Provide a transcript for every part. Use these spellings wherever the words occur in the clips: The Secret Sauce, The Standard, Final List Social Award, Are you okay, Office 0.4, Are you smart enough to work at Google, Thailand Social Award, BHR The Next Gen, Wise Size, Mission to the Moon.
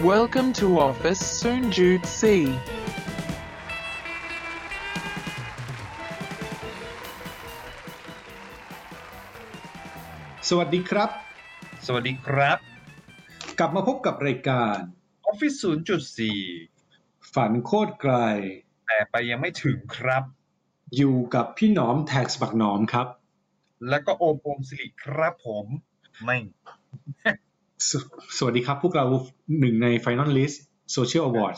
Welcome to Office 0.4.สวัสดีครับกลับมาพบกับรายการ Office 0.4 ฝันโคตรไกลแต่ไปยังไม่ถึงครับอยู่กับพี่หนอมแท็กบักหนอมครับแล้วก็โอมศิริครับผมสวัสดีครับพวกเราหนึ่งใน Final List Social Award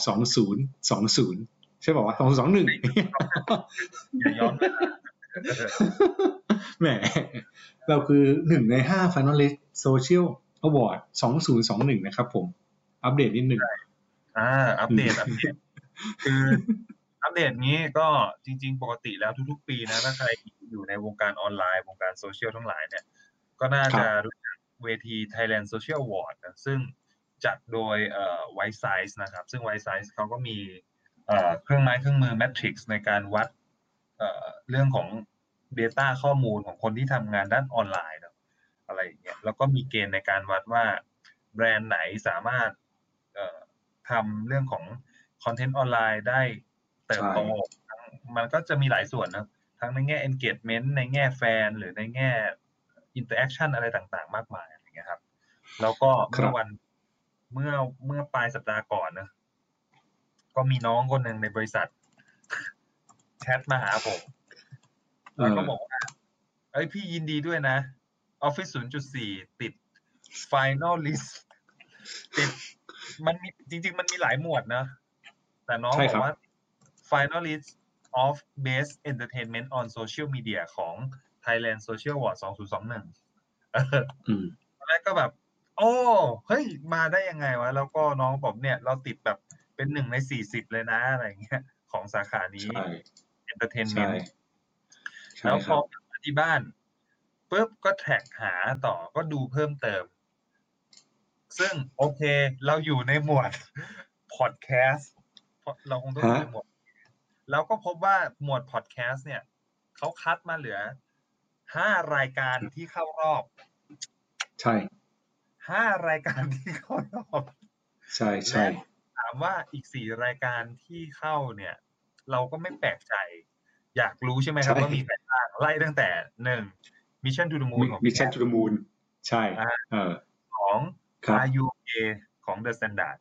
2020ใช่ป่าววะ2021อย่าย้อนแหมเราคือ1ใน5 Final List Social Award 2021นะครับผมอัปเดตนิดนึงอัปเดตคืออัปเดตนี้ก็จริงๆปกติแล้วทุกๆปีนะถ้าใครอยู่ในวงการออนไลน์วงการโซเชียลทั้งหลายเนี่ยก็น่าจะรู้จักเวที Thailand Social Award นะซึ่งจัดโดยWise Size นะครับซึ่ง Wise Size เขาก็มีเครื่องไม้เครื่องมือแมทริกซ์ในการวัดเรื่องของ data ข้อมูลของคนที่ทำงานด้านออนไลน์นะอะไรอย่างเงี้ยแล้วก็มีเกณฑ์ในการวัดว่าแบรนด์ไหนสามารถทำเรื่องของคอนเทนต์ออนไลน์ได้เติบโตมันก็จะมีหลายส่วนนะทั้งในแง่ engagement ในแง่แฟนหรือในแง่ interaction อะไรต่างๆมากมายอย่างเงี้ยครับแล้วก็เมื่อปลายสัปดาห์ก่อนนะก็มีน้องคนหนึ่งในบริษัทแชทมาหาผมแล้วก็บอกว่าเอ้ยพี่ยินดีด้วยนะ Office 0.4 ติด Final List ติดมันมีจริงๆมันมีหลายหมวดนะแต่น้องบอกว่า Final List of Best Entertainment on Social Media ของ Thailand Social Award 2021 แล้วก็แบบโอ้เฮ้ยมาได้ยังไงวะแล้วก็น้องบอกเนี่ยเราติดแบบเป็น1ใน40เลยนะอะไรอย่างเงี้ยของสาขานี้ Entertainment แล้วพอมาที่บ้านปุ๊บก็แท็กหาต่อก็ดูเพิ่มเติมซึ่งโอเคเราอยู่ในหมวดพอดแคสต์เราคงต้องอยู่ในหมวดเราก็พบว่าหมวดพอดแคสต์เนี่ยเขาคัดมาเหลือ5รายการที่เข้ารอบใช่5รายการที่เข้ารอบใช่ๆถามว่าอีก4รายการที่เข้าเนี่ยเราก็ไม่แปลกใจอยากรู้ใช่ไหมครับว่ามีใครบ้างไล่ตั้งแต่1 Mission to the Moon ของ Mission to the Moon ใช่ของAre you okay ของ The Standard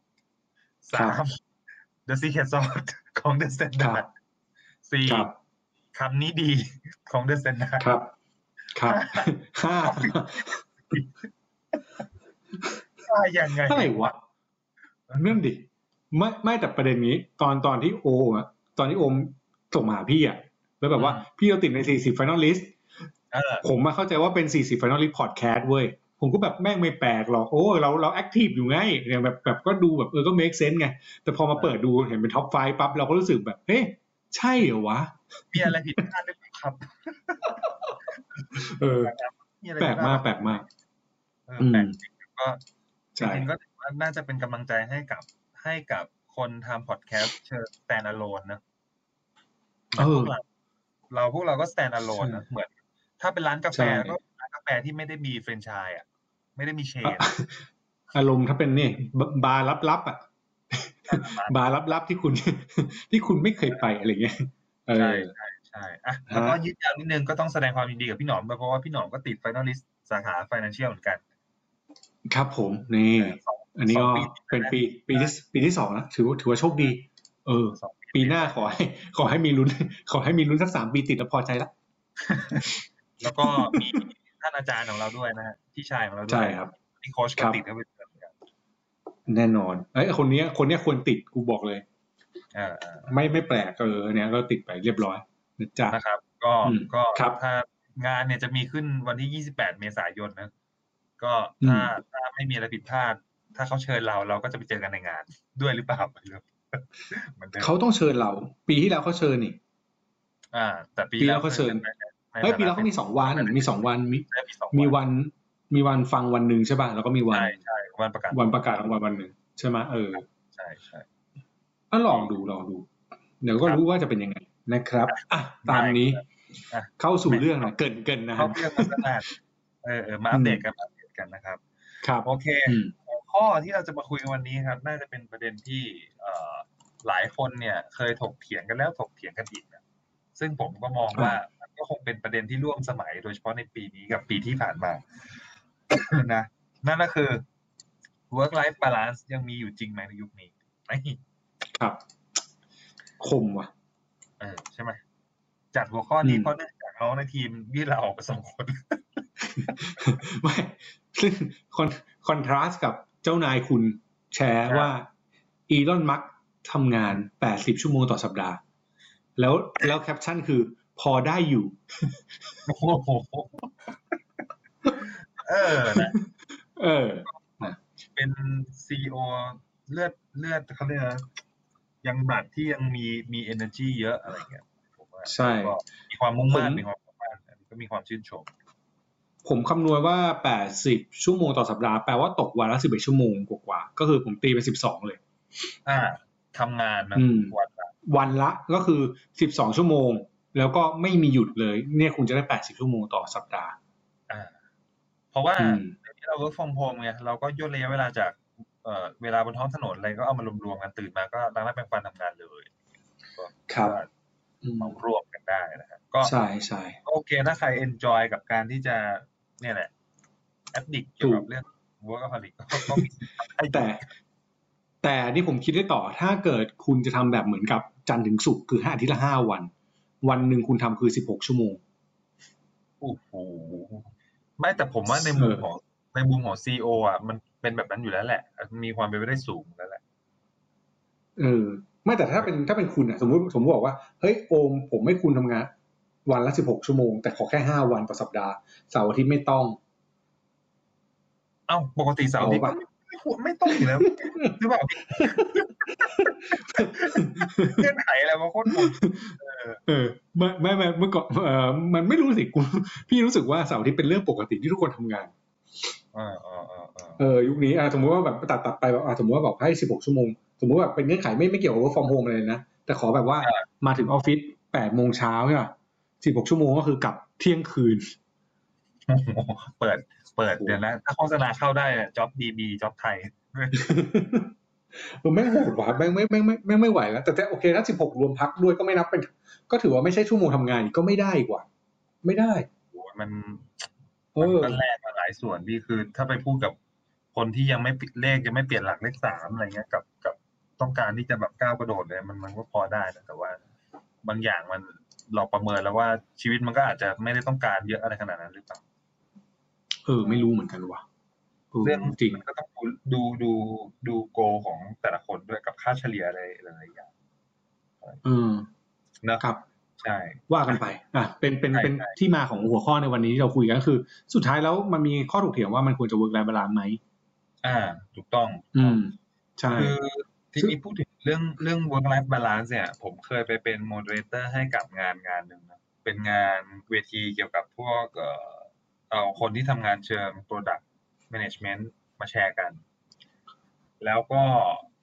3 The Secret Sauce ของ The Standard 4คำนี้ดีของ The Standard ครับครับ5ว่ายังไงอะไรวะเรื่องดิไม่แต่ประเด็นนี้ตอนที่โอมอะตอนที่โอมส่งมาหาพี่อะแล้วแบบว่าพี่เราติดใน40 Final List ผมมาเข้าใจว่าเป็น40 Final List Podcast เว้ยผมก็แบบแม่งไม่แปลกหรอกโอ้เราแอคทีฟอยู่ไงเนี่ยแบบก็ดูแบบก็เมคเซนส์ไงแต่พอมาเปิดดูเห็นเป็นท็อปไฟปั๊บเราก็รู้สึกแบบเฮ้ยใช่เหรอวะมีอะไรผิดพลาดหรือเปล่าครับแปลกมากก็จริงๆก็ถือว่าน่าจะเป็นกำลังใจให้กับคนทำพอดแคสต์เชิง stand alone นะพวกเราก็ stand alone นะเหมือนถ้าเป็นร้านกาแฟก็แปลที่ไม่ได้มีแฟรนไชส์อ่ะไม่ได้มีเชนอารมณ์ถ้าเป็นนี่บาร์ลับๆอ่ะบาร์ลับๆที่คุณไม่เคยไปอะไรเงี้ยใช่อ่ะแล้วก็ยืดยาวนิดนึงก็ต้องแสดงความยินดีกับพี่หนอมเพราะว่าพี่หนอมก็ติด Final List สาขา Financial เหมือนกันครับผมนี่อันนี้ก็เป็นปีที่2นะถือว่าโชคดีปีหน้าขอให้มีลุ้นสัก3ปีติดแล้วพอใจละแล้วก็มีท่านอาจารย์ของเราด้วยนะฮะพี่ชายของเราด้วยครับที่โค้ชก็ติดก็เป็นแน่นอนเอ้ยคนเนี้ยควรติดกูบอกเลยไม่แปลกเนี่ยก็ติดไปเรียบร้อยนะจ๊ะนะครับก็ถ้างานเนี่ยจะมีขึ้นวันที่28เมษายนนะก็ถ้าไม่มีอะไรผิดพลาดถ้าเขาเชิญเราก็จะไปเจอกันในงานด้วยหรือเปล่าครับเขาต้องเชิญเราปีที่แล้วเขาเชิญนี่แต่ปีแล้วเขาเชิญเฮ้ยปีแล้วเขามี2วันมีวันฟังวันนึงใช่ป่ะแล้วก็มีวันใช่ๆวันประกาศของวันนึงใช่มั้ยใช่ๆก็ลองดูเดี๋ยวก็รู้ว่าจะเป็นยังไงนะครับอ่ะตามนี้เข้าสู่เรื่องนะเกินนะฮะเรื่องมาอัปเดตกันนะครับครับโอเค ข้อที่เราจะมาคุยวันนี้ครับน่าจะเป็นประเด็นที่หลายคนเนี่ยเคยถกเถียงกันแล้วถกเถียงกันอีกนะซึ่งผมก็มองว่ามันก็คงเป็นประเด็นที่ร่วมสมัยโดยเฉพาะในปีนี้กับปีที่ผ่านมา นะนั่นก็คือ work life balance ยังมีอยู่จริงไหมในยุคนี้ครับคมว่ะใช่ไหมจัดหัวข้อนี้เพราะเนื่องจากน้องในทีมที่เราออกไป2คนไม่ซึ่งคอนทราสต์กับเจ้านายคุณแชร์ว่าอีลอนมัสก์ทำงาน80ชั่วโมงต่อสัปดาห์แล้วแคปชั่นคือพอได้อยู่โอ้โหเป็น CEO เลือดเขาเรียกยังบัดที่ยังมี energy เยอะอะไรเงี้ยใช่มีความมุ่งมั่นมีความมุ่งมั่นก็มีความชื่นชมผมคำนวณว่า80ชั่วโมงต่อสัปดาห์แปลว่าตกวันละ11ชั่วโมงกว่าๆก็คือผมตีไป12เลยทำงานนะวันละก็คือ12ชั่วโมงแล้วก็ไม่มีหยุดเลยเนี่ยคุณจะได้80ชั่วโมงต่อสัปดาห์เพราะว่าที่เรา work from home ไงเราก็ย่นระยะเวลาจากเวลาบนท้องถนนอะไรก็เอามารวมๆกันตื่นมาก็ล้างหน้าแปรงฟันทำงานเลยครับมารวมกันได้นะครับก็ใช่ๆโอเคถ้าใคร enjoy กับการที่จะเนี่ยแหละ addict เกี่ยวกับเรื่อง workaholic ก็มีแต่นี่ผมคิดได้ต่อถ้าเกิดคุณจะทำแบบเหมือนกับจันทร์ถึงศุกร์คือ5อาทิตย์ละ5วันวันนึงคุณทำคือ16ชั่วโมงโอ้โหไม่แต่ผมว่าในมุมของ CEO อ่ะมันเป็นแบบนั้นอยู่แล้วแหละมีความเป็นไปได้สูงแล้วแหละไม่แต่ถ้าเป็นคุณอ่ะสมมติบอกว่าเฮ้ยโอมผมไม่คุณทำงานวันละ16ชั่วโมงแต่ขอแค่5วันต่อสัปดาห์เสาร์อาทิตย์ไม่ต้องเอ้าปกติเสาร์อาทิตย์ไม่ต้องอยู่แล้วหรือเปล่าเพื่อนไหนอะไรมาโคตรไม่เมื่อก่อนมันไม่รู้สิกูพี่รู้สึกว่าเสาร์อาทิตย์เป็นเรื่องปกติที่ทุกคนทำงานยุคนี้สมมติว่าแบบตัดไปแบบสมมติว่าแบบให้16ชั่วโมงสมมติว่าเป็นเงื่อนไขไม่เกี่ยวกับ work from home อะไรนะแต่ขอแบบว่ามาถึงออฟฟิศ 8:00 น.ใช่ป่ะ16ชั่วโมงก็คือกลับเที่ยงคืนเปิดเดี๋ยวนะถ้าโฆษณาเข้าได้อ่ะจ๊อบดีบีจ๊อบไทยผมไม่โหดว่ะไม่ไหวแล้วแต่โอเคถ้า16รวมพักด้วยก็ไม่นับเป็นก็ถือว่าไม่ใช่ชั่วโมงทำงานก็ไม่ได้กว่าไม่ได้โหมันแลกมาหลายส่วนพี่คือถ้าไปพูดกับคนที่ยังไม่ปิดเลขยังไม่เปลี่ยนหลักเลข3อะไรเงี้ยกับต้องการที่จะแบบก้าวกระโดดเลยมันก็พอได้นะแต่ว่าบางอย่างมันเราประเมินแล้วว่าชีวิตมันก็อาจจะไม่ได้ต้องการเยอะอะไรขนาดนั้นหรือเปล่าไม่รู้เหมือนกันว่ะเรื่องจริงก็ต้องดูโกของแต่ละคนด้วยกับค่าเฉลี่ยอะไรหลายอย่างนะครับใช่ว่ากันไปเป็นที่มาของหัวข้อในวันนี้ที่เราคุยกันคือสุดท้ายแล้วมันมีข้อถกเถียงว่ามันควรจะ work life balance ไหมถูกต้องใช่คือที่มีพูดถึงเรื่อง work life balance เนี่ยผมเคยไปเป็น moderator ให้กับงานนึงนะเป็นงานเวทีเกี่ยวกับพวกเอาคนที่ทำงานเชิง product management มาแชร์กันแล้วก็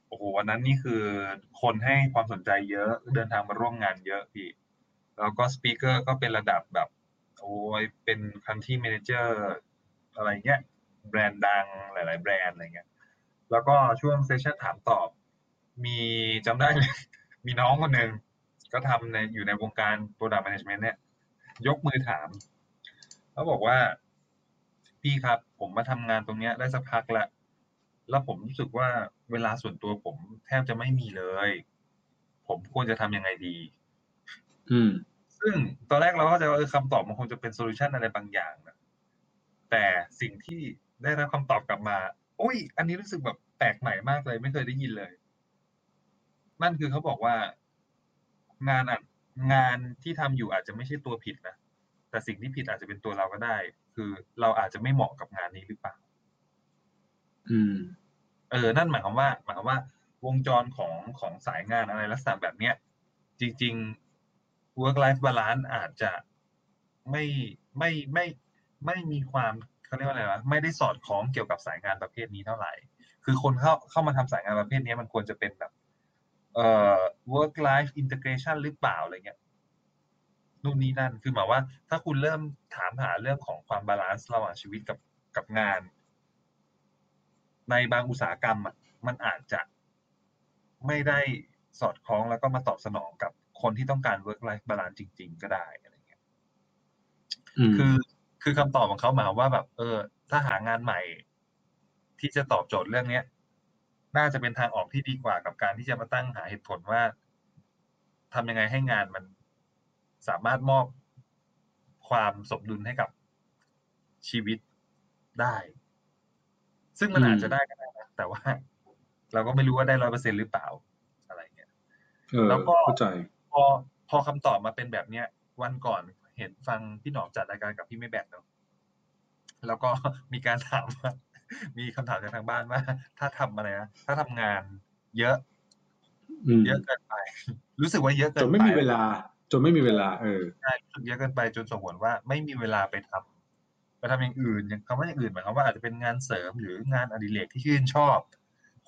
โอ้โหวันนั้นนี่คือคนให้ความสนใจเยอะเดินทางมาร่วมงานเยอะพี่แล้วก็สปีกเกอร์ก็เป็นระดับแบบโอ้ยเป็น country manager อะไรเงี้ยแบรนด์ดังหลายๆแบรนด์อะไรเงี้ยแล้วก็ช่วงเซสชั่นถามตอบมีจำได้เลยมีน้องคนหนึ่งก็ทำอยู่ในวงการ product management เนี่ยยกมือถามเขาบอกว่าพี่ครับผมมาทำงานตรงนี้ได้สักพักละแล้วผมรู้สึกว่าเวลาส่วนตัวผมแทบจะไม่มีเลยผมควรจะทำยังไงดีซึ่งตอนแรกเราก็จะคำตอบมันคงจะเป็นโซลูชันอะไรบางอย่างนะแต่สิ่งที่ได้รับคำตอบกลับมาโอ้ยอันนี้รู้สึกแบบแปลกใหม่มากเลยไม่เคยได้ยินเลยนั่นคือเขาบอกว่างานที่ทำอยู่อาจจะไม่ใช่ตัวผิดนะแต่สิ่งที่ผิดอาจจะเป็นตัวเราก็ได้คือเราอาจจะไม่เหมาะกับงานนี้หรือเปล่านั่นหมายความว่าวงจรของสายงานอะไรลักษณะแบบเนี้ยจริงๆ work life balance อาจจะไม่มีความเขาเรียกว่าอะไรวะไม่ได้สอดคล้องเกี่ยวกับสายงานประเภทนี้เท่าไหร่คือคนเข้ามาทำสายงานประเภทนี้มันควรจะเป็นแบบwork life integration หรือเปล่าอะไรเงี้ยนู่นนี่นั่นคือหมายว่าถ้าคุณเริ่มถามหาเรื่องของความบาลานซ์ระหว่างชีวิตกับงาน ในบางอุตสาหกรรมมันอาจจะไม่ได้สอดคล้องแล้วก็มาตอบสนองกับคนที่ต้องการ work life balance จริงๆก็ได้อะไรเงี้ยคือคำตอบของเขาหมายว่าแบบถ้าหางานใหม่ที่จะตอบโจทย์เรื่องนี้น่าจะเป็นทางออกที่ดีกว่ากับการที่จะมาตั้งหาเหตุผลว่าทำยังไงให้งานมันสามารถมอบความสมดุลให้กับชีวิตได้ซึ่งมันอาจจะได้ก็ได้นะแต่ว่าเราก็ไม่รู้ว่าได้ 100% หรือเปล่าอะไรเงี้ยแล้วก็พอคำตอบมาเป็นแบบเนี้ยวันก่อนเห็นฟังพี่หนอมจัดรายการกับพี่แม่แบทเนาะแล้วก็มีการถามว่ามีคำถามจากทางบ้านว่าถ้าทำงานเยอะเกินไปรู้สึกว่าเยอะเกินไปจนไม่มีเวลาใช่รู้สึกเยอะเกินไปจนส่งผลว่าไม่มีเวลาไปทำอย่างอื่นอย่างคำว่าอย่างอื่นหมายความว่าอาจจะเป็นงานเสริมหรืองานอดิเรกที่ชื่นชอบ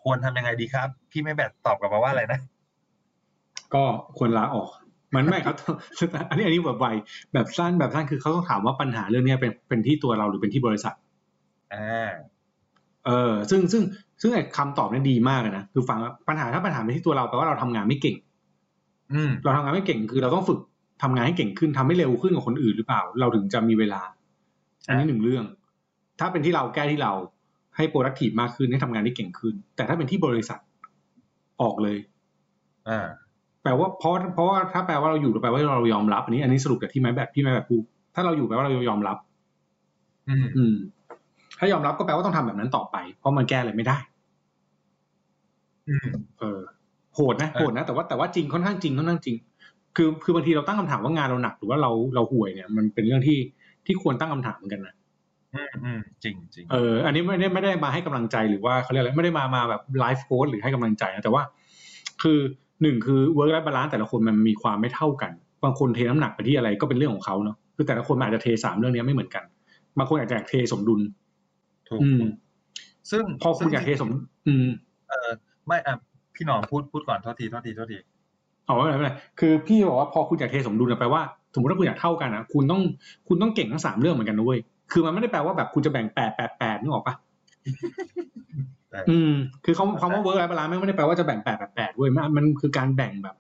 ควรทำยังไงดีครับพี่แม่แบทตอบกลับมาว่าอะไรนะก็ควรลาออกมันไม่ครับอันนี้แบบไวแบบสั้นคือเขาต้องถามว่าปัญหาเรื่องนี้เป็นที่ตัวเราหรือเป็นที่บริษัทซึ่งไอ้คำตอบนั้นดีมากเลยนะคือฟังปัญหาเป็นที่ตัวเราแปลว่าเราทำงานไม่เก่งเราทำงานไม่เก่งคือเราต้องฝึกทำงานให้เก่งขึ้นทำให้เร็วขึ้นกว่าคนอื่นหรือเปล่าเราถึงจะมีเวลาอันนี้หนึ่งเรื่องถ้าเป็นที่เราแก้ที่เราให้ productive มากขึ้นให้ทำงานได้เก่งขึ้นแต่ถ้าเป็นที่บริษัทออกเลยแปลว่าเพราะว่าถ้าแปลว่าเราอยู่แปลว่าเรายอมรับอันนี้สรุปจากที่พี่ไม้แบบพูดถ้าเราอยู่แปลว่าเรายอมรับถ้ายอมรับก็แปลว่าต้องทำแบบนั้นต่อไปเพราะมันแก้อะไรไม่ได้โหดนะแต่ว่าจริงค่อนข้างจริงคือบางทีเราตั้งคำถามว่างานเราหนักหรือว่าเราห่วยเนี่ยมันเป็นเรื่องที่ควรตั้งคำถามเหมือนกันนะจริงจริงอันนี้ไม่ได้มาให้กำลังใจหรือว่าเขาเรียกอะไรไม่ได้มาแบบไลฟ์โค้ชหรือให้กำลังใจนะแต่ว่าคือหนึ่งคือเวิร์กไลฟ์บาลานซ์แต่ละคนมันมีความไม่เท่ากันบางคนเทน้ำหนักไปที่อะไรก็เป็นเรื่องของเขาเนาะคือแต่ละคนอาจจะเท3เรื่องนี้ไม่เหมือนกันบางคนอาจจะเทสมดุลถูกซึ่งพอคุณอยากเทสมไม่พี่หนอมพูดก่อนโทษทีอ๋อไม่คือพี่บอกว่าพอคุณอยากเทสมดุลแปลว่าสมมติถ้าคุณอยากเท่ากันนะคุณต้องเก่งทั้ง3เรื่องเหมือนกันด้วยคือมันไม่ได้แปลว่าแบบคุณจะแบ่ง8นึกออกปะคือคำว่า work life balance ไม่ได้แปลว่าจะแบ่ง8ด้วยมันคือการแบ่งแบบ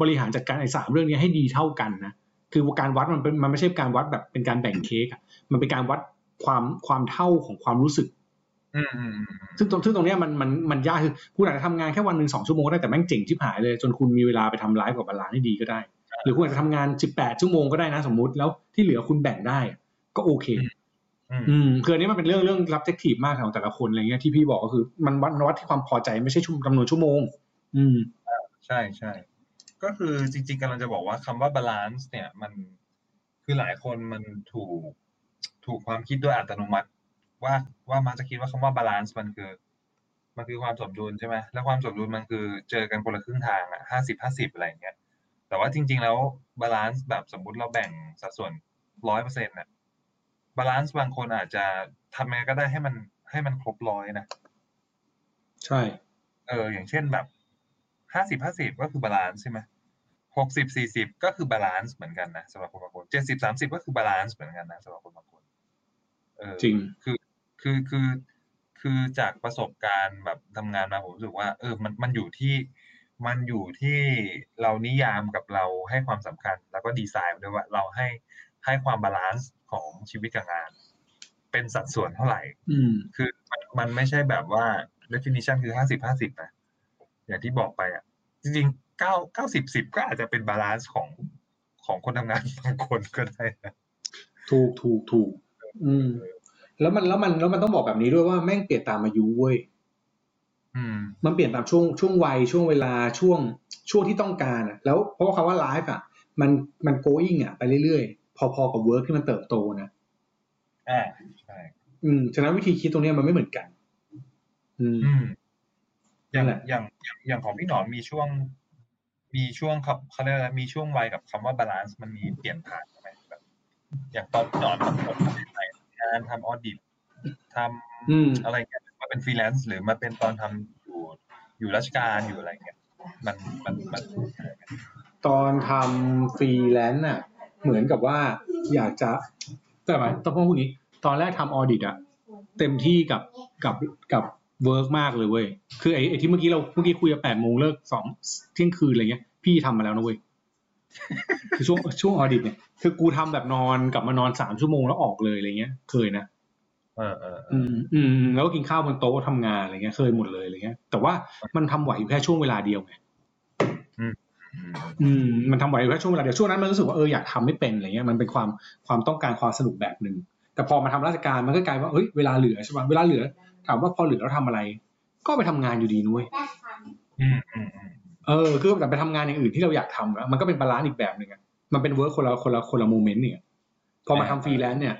บริหารจัดการไอ้3เรื่องนี้ให้ดีเท่ากันนะคือการวัดมันไม่ใช่การวัดแบบเป็นการแบ่งเค้กมันเป็นการวัดความเท่าของความรู้สึกซึ่งตรงนี้มันยากคือคุณอาจจะทำงานแค่วันนึง2ชั่วโมงได้แต่แม่งเจ๋งชิบหายเลยจนคุณมีเวลาไปทำไลฟ์กับบาลานซ์ให้ดีก็ได้หรือคุณอาจจะทำงาน18ชั่วโมงก็ได้นะสมมติแล้วที่เหลือคุณแบ่งได้ก็โอเคคืออันนี้มันเป็นเรื่อง subjective มากของแต่ละคนอะไรเงี้ยที่พี่บอกก็คือมันวัดที่ความพอใจไม่ใช่จำนวนชั่วโมงใช่ใช่ก็คือจริงๆกำลังจะบอกว่าคำว่า balance เนี่ยมันคือหลายคนมันถูกความคิดโดยอัตโนมัติว่ามันจะคิดว่าคำว่า balance มันคือความสมดุลใช่ไหมแล้วความสมดุลมันคือเจอกันคนละครึ่งทางอ่ะ50-50อะไรเงี้ยแต่ว่าจริงๆแล้ว balance แบบสมมุติเราแบ่งสัดส่วน 100% น่ะบาลานซ์บางคนอาจจะทำยังไงก็ได้ให้มันครบร้อยนะใช่อย่างเช่นแบบ50-50ก็คือบาลานซ์ใช่ไหม60-40ก็คือบาลานซ์เหมือนกันนะสำหรับคนบางคน70-30ก็คือบาลานซ์เหมือนกันนะสำหรับคนบางคนจริงคือจากประสบการณ์แบบทำงานมาผมรู้สึกว่ามันอยู่ที่เรานิยามกับเราให้ความสำคัญแล้วก็ดีไซน์ด้วยว่าเราให้ความบาลานซ์ของชีวิตกับงานเป็นสัดส่วนเท่าไหร่คือมันไม่ใช่แบบว่า definition คือ 50-50 นะอย่างที่บอกไปจริงๆ90-10ก็อาจจะเป็นบาลานซ์ของคนทำงานบางคนก็ได้นะถูกแล้วมันต้องบอกแบบนี้ด้วยว่าแม่งเปลี่ยนตามอายุเว้ยมันเปลี่ยนตามช่วงวัยช่วงเวลาช่วงที่ต้องการแล้วเพราะคำว่า life มัน going ไปเรื่อยๆพอๆกับเวิร์คที่มันเติบโตนะใช่ฉะนั้นวิธีคิดตรงนี้มันไม่เหมือนกันอย่างของพี่หนอมมีช่วงเขาเรียกอะไรมีช่วงวัยกับคำว่าบาลานซ์มันมีเปลี่ยนผ่านใช่ไหมแบบอย่างตอนพี่หนอมทำงานทำออดิตทำอะไรเงี้ยมาเป็นฟรีแลนซ์หรือมาเป็นตอนทำอยู่ราชการอยู่อะไรเงี้ยมันตอนทำฟรีแลนซ์เหมือนกับว่าอยากจะแต่ว่าต้องพูดอย่างนี้ตอนแรกทำออดิตเต็มที่กับ เวิร์กมากเลยเว้ยคือไอ้ที่เมื่อกี้คุยกัน8 โมงเลิก2เที่ยงคืนอะไรเงี้ยพี่ทำมาแล้วนะเว้ยคือช่วงออดิตเนี่ยคือกูทำแบบนอนกลับมานอน3ชั่วโมงแล้วออกเลยอะไรเงี้ยเคยนะแล้วก็กินข้าวบนโต๊ะทำงานอะไรเงี้ยเคยหมดเลยอะไรเงี้ยแต่ว่ามันทำไหวแค่ช่วงเวลาเดียวไงมันทำไหวแค่ช่วงเวลาเดียวช่วงนั้นมันรู้สึกว่าอยากทำไม่เป็นอะไรเงี้ยมันเป็นความต้องการความสนุกแบบนึงแต่พอมาทำราชการมันก็กลายว่าเวลาเหลือใช่ป่ะเวลาเหลือถามว่าพอเหลือแล้วทำอะไรก็ไปทำงานอยู่ดีนุ้ยคือแต่ไปทำงานอย่างอื่นที่เราอยากทำแล้วมันก็เป็นบาลานซ์อีกแบบนึงอะมันเป็นเวิร์คคนละโมเมนต์เนี่ยพอมาทำฟรีแลนซ์เนี่ย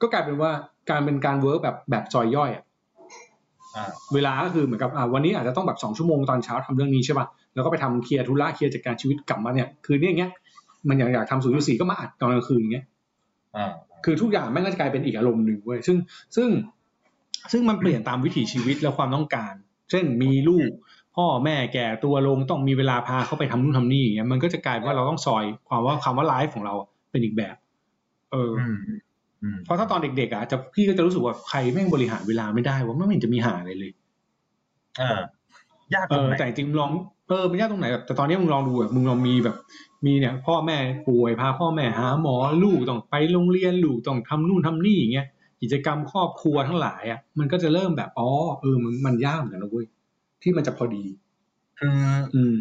ก็กลายเป็นว่าการเป็นการเวิร์คแบบจอยย่อยอะเวลาก็คือเหมือนกับวันนี้อาจจะต้องแบบ2ชั่วโมงตอนเช้าทำเรื่องนี้ใช่ป่ะแล้วก็ไปทำเคลียร์ธุระเคลียร์จัดการชีวิตกลับมาเนี่ยคือเนี่ยอย่างเงี้ยมันอยากทำ0-4ก็มาอัดตอนกลางคืนอย่างเงี้ยคือทุกอย่างแม่งก็จะกลายเป็นอีกอารมณ์นึงเว้ยซึ่งมันเปลี่ยนตามวิถีชีวิตและความต้องการเช่นมีลูกพ่อแม่แก่ตัวลงต้องมีเวลาพาเขาไปทำนู่นทำนี่อย่างเงี้ยมันก็จะกลายว่าเราต้องซอยคำว่าไลฟ์ของเราเป็นอีกแบบเพราะถ้าตอนเด็กๆพี่ก็จะรู้สึกว่าใครแม่งบริหารเวลาไม่ได้ว่าไม่เห็นจะมีหาอะไรเลยยากตรงไหนแต่จริงลองมันยากตรงไหนแบบแต่ตอนนี้มึงลองดูแบบมึงลองมีแบบมีเนี่ยพ่อแม่ป่วยพาพ่อแม่หาหมอลูกต้องไปโรงเรียนลูกต้องทำนู่นทำนี่อย่างเงี้ยกิจกรรมครอบครัวทั้งหลายมันก็จะเริ่มแบบมันยากเหมือนกันนะเว้ยที่มันจะพอดีคือ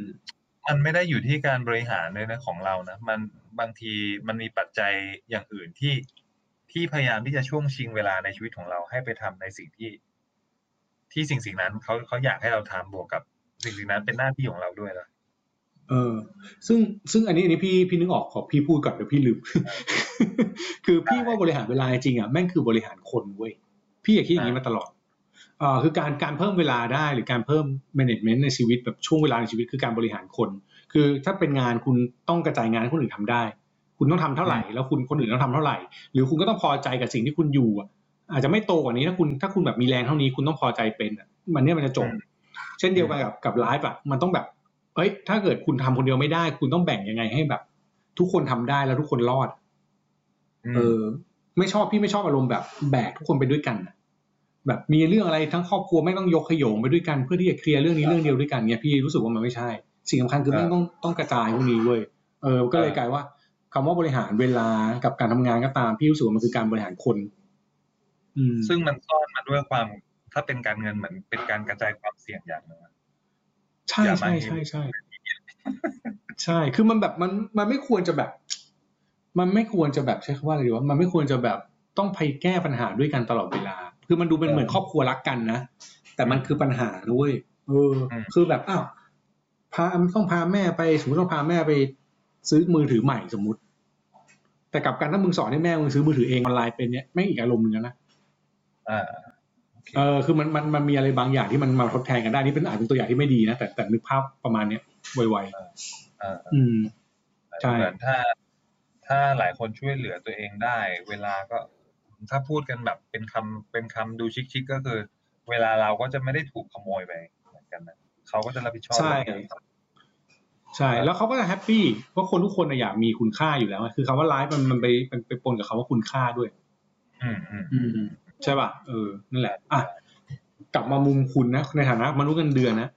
มันไม่ได้อยู่ที่การบริหารเลยนะของเรานะมันบางทีมันมีปัจจัยอย่างอื่นที่พยายามที่จะช่วงชิงเวลาในชีวิตของเราให้ไปทำในสิ่งที่สิ่งนั้นเขาอยากให้เราทำบวกกับสิ่งนั้นเป็นหน้าที่ของเราด้วยล่ะซึ่งอันนี้พี่นึกออกขอพี่พูดก่อนเดี๋ยวพี่ลืม คือพี่ว่าบริหารเวลาจริงแม่งคือบริหารคนเว้ยพี่คิดอย่างนี้มาตลอดคือการเพิ่มเวลาได้หรือการเพิ่มแมเนจเมนต์ในชีวิตแบบช่วงเวลาในชีวิตคือการบริหารคนคือถ้าเป็นงานคุณต้องกระจายงานให้คนอื่นทำได้คุณต้องทำเท่าไหร่แล้วคนอื่นต้องทำเท่าไหร่หรือคุณก็ต้องพอใจกับสิ่งที่คุณอยู่อาจจะไม่โตกว่านี้ถ้าคุณแบบมีแรงเท่านี้คุณต้องพอใจเป็นมันเนี่ยมันจะจบเช่นเดียวกันกับไลฟ์มันต้องแบบถ้าเกิดคุณทำคนเดียวไม่ได้คุณต้องแบ่งยังไงให้แบบทุกคนทำได้แล้วทุกคนรอดพี่ไม่ชอบอารมณ์แบบแบกทุกคนไปด้วยกันแบบมีเรื่องอะไรทั้งครอบครัวไม่ต้องยกขยงไปด้วยกันเพื่อที่จะเคลียร์เรื่องนี้เรื่องเดียวด้วยกันเนี่ยพี่รู้สึกว่ามันไม่ใช่สิ่งสำคัญคือไม่ต้องกระจายพวกนี้เว้ยก็เลยกลายว่าคำว่าบริหารเวลากับการทำงานก็ตามพี่รู้สึกว่ามันคือการบริหารคนซึ่งมันซ่อนมาด้วยความถ้าเป็นการเงินเหมือนเป็นการกระจายความเสี่ยงอย่างนึงใช่ ใช่คือมันแบบมันไม่ควรจะแบบมันไม่ควรจะแบบใช้คำว่าอะไรดีวะมันไม่ควรจะแบบต้องไปแก้ปัญหาด้วยกันตลอดเวลาคือมันดูเป็นเหมือนครอบครัวรักกันนะแต่มันคือปัญหาด้วยคือแบบต้องพาแม่ไปสมมติต้องพาแม่ไปซื้อมือถือใหม่สมมติแต่กลับกันถ้ามึงสอนให้แม่มึงซื้อมือถือเองออนไลน์เป็นเนี่ยไม่อีกอารมณ์นึงนะคือมันมีอะไรบางอย่างที่มันมาทดแทนกันได้นี่เป็นอาจเป็นตัวอย่างที่ไม่ดีนะแต่นึกภาพประมาณเนี้ยไวๆใช่เหมือนถ้าหลายคนช่วยเหลือตัวเองได้เวลาก็ถ้าพูดกันแบบเป็นคำดูชิคๆก็คือเวลาเราก็จะไม่ได้ถูกขโมยไปเหมือนกันนะเขาก็จะรับผิดชอบใช่แล้วเขาก็จะแฮปปี้เพราะคนทุกคนอยากมีคุณค่าอยู่แล้วคือคำว่าไลฟ์มันไปปนกับคำว่าคุณค่าด้วยใช่ป่ะนั่นแหละกลับมามุมคุณนะในฐานะมนุษย์เงินเดือนนะ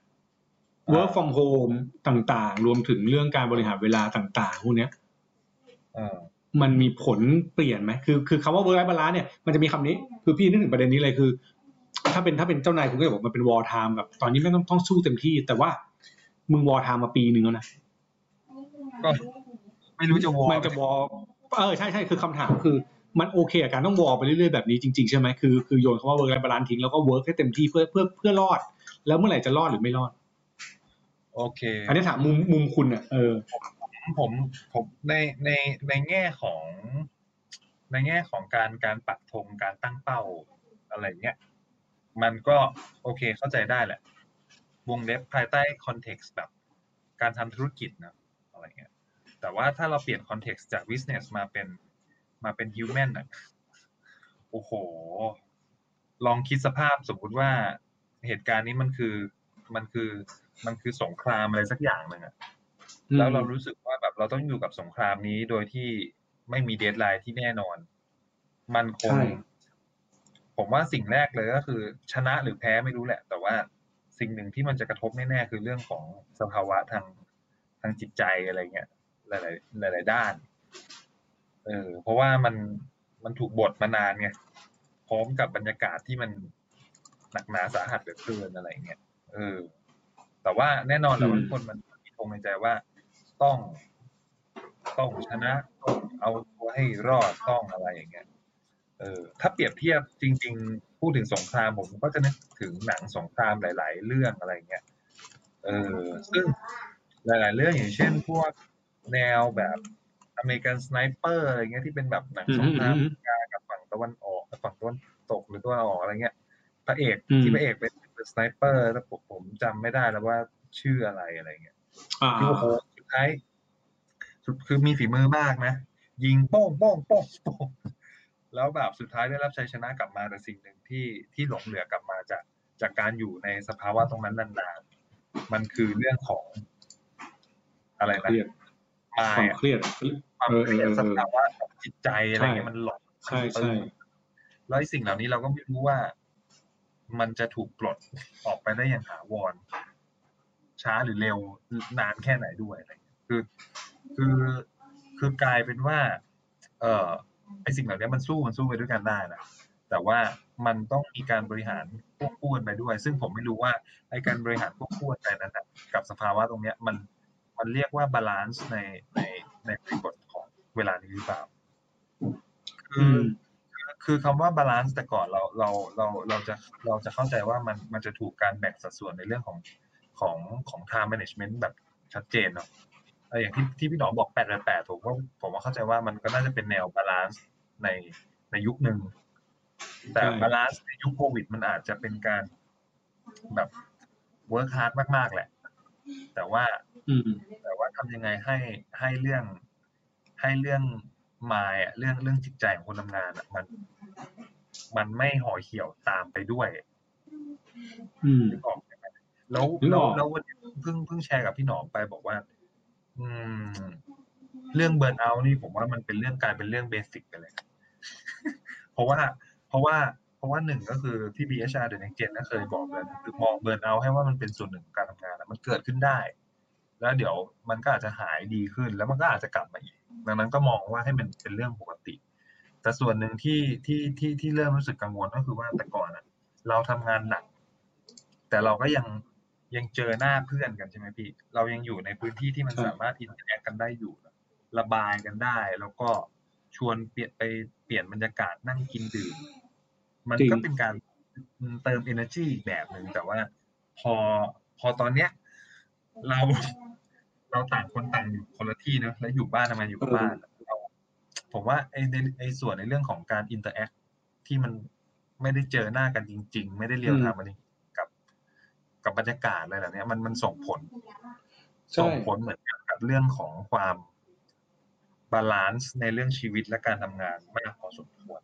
work from home ต่างๆรวมถึงเรื่องการบริหารเวลาต่างๆพวกเนี้ยมันมีผลเปลี่ยนไหมคือคำว่า work life balance เนี่ยมันจะมีคำนี้คือพี่นึกถึงประเด็นนี้เลยคือถ้าเป็นเจ้านายคุณก็จะบอกมันเป็น war time แบบตอนนี้ไม่ต้องสู้เต็มที่แต่ว่ามึงวอทามมาปีนึงแล้วนะก็ไม่รู้จะวอมันจะวอใช่คือคำถามคือมันโอเคกับการต้องวอไปเรื่อยๆแบบนี้จริงๆใช่ไหมคือโยนคำว่าเวิร์คไลฟ์บาลานซ์ทิ้งแล้วก็เวิร์คให้เต็มที่เพื่อรอดแล้วเมื่อไหร่จะรอดหรือไม่รอดโอเคอันนี้ถามมุมคุณอ่ะผมในแง่ของการปักธงการตั้งเป้าอะไรเงี้ยมันก็โอเคเข้าใจได้แหละวงเล็บภายใต้คอนเท็กซ์แบบการทำธุรกิจนะอะไรเงี้ยแต่ว่าถ้าเราเปลี่ยนคอนเท็กซ์จาก business มาเป็น human น่ะโอ้โหลองคิดสภาพสมมุติว่าเหตุการณ์นี้มันคือสงครามอะไรสักอย่างนึงอ่ะแล้วเรารู้สึกว่าแบบเราต้องอยู่กับสงครามนี้โดยที่ไม่มีเดดไลน์ที่แน่นอนมันคง ผมว่าสิ่งแรกเลยก็คือชนะหรือแพ้ไม่รู้แหละแต่ว่าสิ่งหนึ่งที่มันจะกระทบแน่ๆคือเรื่องของสภาวะทางจิตใจอะไรเงี้ยหลายด้านเพราะว่ามันถูกบดมานานไงพร้อมกับบรรยากาศที่มันหนักหนาสาหัสเหลือเกินอะไรเงี้ยแต่ว่าแน่นอนแหละทุกคนมันมีธงในใจว่าต้องชนะต้องเอาตัวให้รอดต้องอะไรอย่างเงี้ยถ้าเปรียบเทียบจริงๆพูดถึงสงครามผมก็จะนึกถึงหนังสงครามหลายๆเรื่องอะไรเงี้ยซึ่งหลายๆเรื่องอย่างเช่นพวกแนวแบบอเมริกันสไนเปอร์อะไรเงี้ยที่เป็นแบบหนังสงครามกับฝั่งตะวันออกกับฝั่งตะวันตกหรือตะวันออกอะไรเงี้ยพระเอกเป็นสไนเปอร์แต่ผมจำไม่ได้แล้วว่าชื่ออะไรเงี้ยที่โหสุดท้ายคือมีฝีมือมากนะยิงโป้งโป้งโป้งโป้งแล้วแบบสุดท้ายได้รับชัยชนะกลับมาแต่สิ่งหนึ่งที่หลงเหลือกลับมาจากการอยู่ในสภาวะตรงนั้นนานๆมันคือเรื่องของอะไรนะความเครียดสภาวะจิตใจอะไรเงี้ยมันหลอกใช่ใช่แล้วสิ่งเหล่านี้เราก็ไม่รู้ว่ามันจะถูกปลดออกไปได้อย่างถาวรช้าหรือเร็วนานแค่ไหนด้วยอะไรคือกลายเป็นว่าไอ้สิ่งเหล่านี้มันสู้ไปด้วยกันได้นะแต่ว่ามันต้องมีการบริหารควบคู่กันไปด้วยซึ่งผมไม่รู้ว่าไอ้การบริหารควบคู่กันนั้นนะกับสภาวะตรงเนี้ยมันเรียกว่าบาลานซ์ในกฎของเวลานี้หรือเปล่าคือคำว่าบาลานซ์แต่ก่อนเราจะเข้าใจว่ามันจะถูกการแบ่งสัดส่วนในเรื่องของ time management แบบชัดเจนเนาะอย่างที่พี่หนอบอก888ผมว่าเข้าใจว่ามันก็น่าจะเป็นแนวบาลานซ์ในยุคนึงแต่บาลานซ์ในยุคโควิดมันอาจจะเป็นการแบบเวิร์คฮาร์ดมากๆแหละแต่ว่าทำยังไงให้เรื่องmind อ่ะเรื่องจิตใจของคนทำงานอ่ะมันไม่ห่อเหี่ยวตามไปด้วยนึกออกใช่ไหมแล้ววันนี้เพิ่งแชร์กับพี่หนอมไปบอกว่าเรื่องเบิร์นเอาท์นี่ผมว่ามันเป็นเรื่องกลายเป็นเรื่องเบสิกไปเลย เพราะว่าหนึ่งก็คือที่ BHR เดอะเน็กซ์เจนนะเคยบอกเลยคือมองเบิร์นเอาท์ให้ว่ามันเป็นส่วนหนึ่งของการทำงานมันเกิดขึ้นได้แล้วเดี๋ยวมันก็อาจจะหายดีขึ้นแล้วมันก็อาจจะกลับมาอีกดังนั้นก็มองว่าให้มันเป็นเรื่องปกติแต่ส่วนหนึ่งที่เริ่มรู้สึกกังวลก็คือว่าแต่ก่อนอ่ะเราทำงานหนักแต่เราก็ยังเจอหน้าเพื่อนกันใช่ไหมพี่เรายังอยู่ในพื้นที่ที่มันสามารถอินเตอร์แอคกันได้อยู่ระบายกันได้แล้วก็ชวนเปลี่ยนบรรยากาศนั่งกินดื่มมันก็เป็นการเติม energy อีกแบบนึงแต่ว่าพอตอนเนี้ยเราต่างคนต่างอยู่คนละที่นะแล้วอยู่บ้านทำไมอยู่บ้านผมว่าไอ้ส่วนในเรื่องของการอินเตอร์แอคที่มันไม่ได้เจอหน้ากันจริงๆไม่ได้เรียลไทม์มันกับบรรยากาศอะไรแบบนี้มันส่งผลเหมือนกันกับเรื่องของความบาลานซ์ในเรื่องชีวิตและการทำงานไม่พอสมควร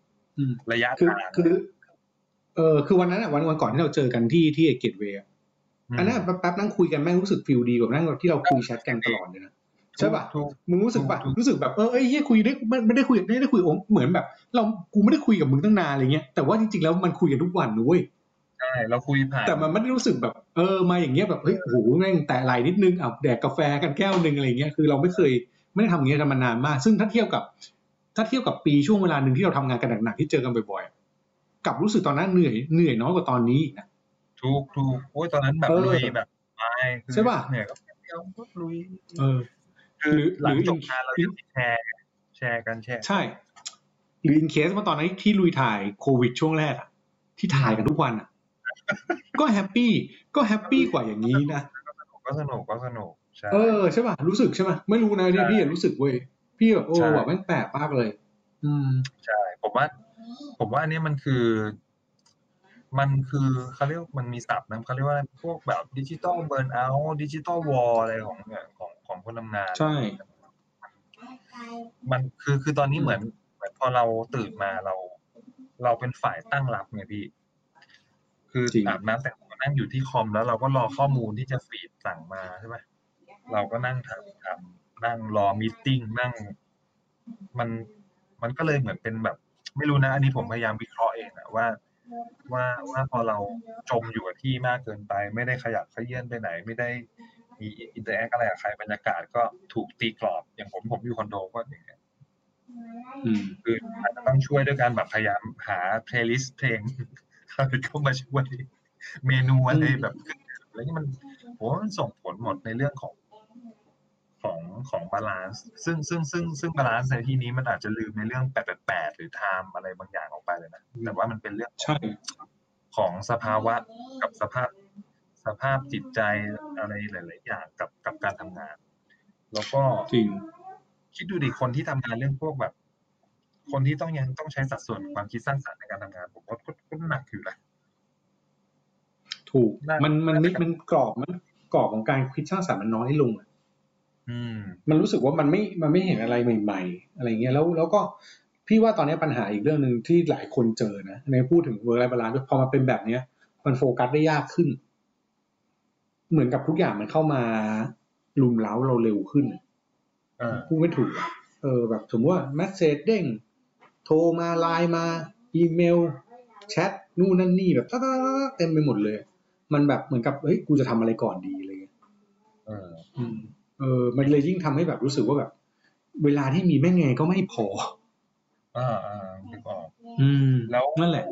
ระยะคือวันนั้นวันก่อนที่เราเจอกันที่เกตเวย์อันนั้นแป๊บนั่งคุยกันแม่งรู้สึกฟีลดีกว่านั่งที่เราคุยแชทกันตลอดเลยนะใช่ป่ะมึงรู้สึกป่ะรู้สึกแบบไอ้เหี้ยคุยได้ไม่ได้คุยเหมือนแบบกูไม่ได้คุยกับมึงตั้งนานอะไรเงี้ยแต่ว่าจริงๆแล้วมันคุยกันทุกวันนะเว้ยใช่เราคุยผ่านแต่มันไม่ได้รู้สึกแบบมาอย่างเงี้ยแบบเฮ้ยโหแม่งแต่ไหลนิดนึงแดกกาแฟกันแก้วนึงอะไรเงี้ยคือเราไม่ได้ทำอย่างเงี้ยกันมานานมากซึ่งถ้าเทียบกับปีช่วงเวลานึงที่เราทำงานกันหนักๆที่เจอกันบ่อยๆกับรู้สึกตอนนั้นเหนื่อยน้อยกว่าตอนนี้นะถูกโอ้ยตอนนั้นแบบลุยแบบไปใช่ป่ะเนี่ยก็เที่ยวก็ลุยคือหลังจบงานเราจะแชร์กันใช่หรืออินเคสเมื่อตอนนั้นที่ลุยถ่ายโควิดช่วงแรกอ่ะที่ถ่ายกันทุกวันอ่ะก็แฮปปี้กว่าอย่างนี้นะก็สนุกใช่ใช่ป่ะรู้สึกใช่ป่ะไม่รู้นะที่พี่รู้สึกเว้ยพี่แบบโอ้แบบมันแปลกมากเลยใช่ผมว่าอันนี้มันคือเขาเรียกมันมีศัพท์นะเขาเรียกว่าพวกแบบดิจิตอลเบิร์นเอาท์ดิจิตอลวอลอะไรของคนทำงานใช่มันคือตอนนี้เหมือนพอเราตื่นมาเราเป็นฝ่ายตั้งรับไงพี่คืออาบน้ำแต่งตัวนั่งอยู่ที่คอมแล้วเราก็รอข้อมูลที่จะฟีดสั่งมาใช่ไหมเราก็นั่งทำนั่งรอมีตติ้งนั่งมันก็เลยเหมือนเป็นแบบไม่รู้นะอันนี้ผมพยายามวิเคราะห์เองนะว่า ว่าพอเราจมอยู่กับที่มากเกินไปไม่ได้ขยับเขยื้อนไปไหนไม่ได้มีอินเตอร์แอคอะไรกับใครบรรยากาศก็ถูกตีกรอบอย่างผมอยู่คอนโดก็อย่างเงี้ยคืออาจจะต้องช่วยด้วยการแบบพยายามหาเพลย์ลิสต์เพลงเข้ามาช่วยเมนูอะไรแบบอะไรที่มันผมว่ามันส่งผลหมดในเรื่องของบาลานซ์ซึ่งบาลานซ์ในที่นี้มันอาจจะลืมในเรื่อง888หรือไทม์อะไรบางอย่างออกไปเลยนะแต่ว่ามันเป็นเรื่องของสภาวะกับสภาพจิตใจอะไรหลายๆอย่างกับการทำงานแล้วก็คิดดูดิคนที่ทำงานเรื่องพวกแบบคนที่ยังต้องใช้สัดส่วนความคิดสร้างสรรค์ในการทำงานผมว่าก็หนักอยู่นะถูกมันกรอบของการคิดสร้างสรรค์มันน้อยลงมันรู้สึกว่ามันไม่เห็นอะไรใหม่ๆอะไรเงี้ยแล้วก็พี่ว่าตอนนี้ปัญหาอีกเรื่องนึงที่หลายคนเจอนะในพูดถึงเวิร์คไลฟ์บาลานซ์พอมาเป็นแบบเนี้ยมันโฟกัสได้ยากขึ้นเหมือนกับทุกอย่างมันเข้ามารุมเร้าเราเร็วขึ้นพูดไม่ถูกแบบสมมติว่าเมสเสจเด้งโทรมาไลน์มาอีเมลแชทนู่นนั่นนี่แบบเต็มไปหมดเลยมันแบบเหมือนกับเฮ้ยกูจะทำอะไรก่อนดีอะไรเงี้ยมันเลยยิ่งทำให้แบบรู้สึกว่าแบบเวลาที่มีแม่งไงก็ไม่พอไม่พอแล้วนั่นแหละ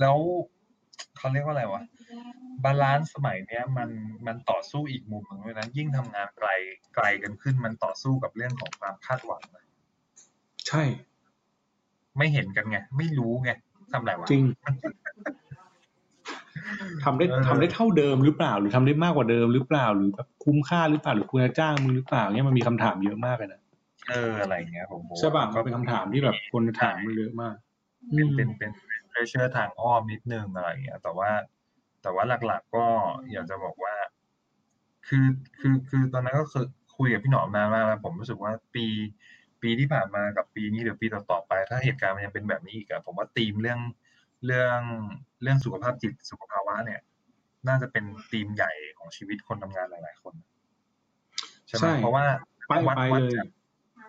แล้วเขาเรียกว่าอะไรวะบาลานซ์สมัยเนี้ยมันต่อสู้อีกมุมนึงด้วยนะยิ่งทำงานไกลกันขึ้นมันต่อสู้กับเรื่องของความคาดหวังนะใช่ไม่เห็นกันไงไม่รู้ไงทำอะไรวะจริง ทำได้เท่าเดิมหรือเปล่าหรือทำได้มากกว่าเดิมหรือเปล่าหรือแบบคุ้มค่าหรือเปล่าหรือคุณจะจ้างมึงหรือเปล่าเนี่ยมันมีคำถามเยอะมากเลยนะอะไรเงี้ยผมใช่ป่ะก็เป็นคำถามที่แบบคนถามเยอะมากเป็นpressure ทางอ้อมนิดนึงอะไรเงี้ยแต่ว่าหลักๆก็อยากจะบอกว่าคือตอนนั้นก็คือคุยกับพี่หนอมนานมากแล้วผมรู้สึกว่าปีที่ผ่านมากับปีนี้หรือปีต่อๆไปถ้าเหตุการณ์มันยังเป็นแบบนี้อีกอะผมว่าธีมเรื่องสุขภาพจิตสุขภาวะเนี่ยน่าจะเป็นธีมใหญ่ของชีวิตคนทำงานหลายๆคนใช่ไหมเพราะว่า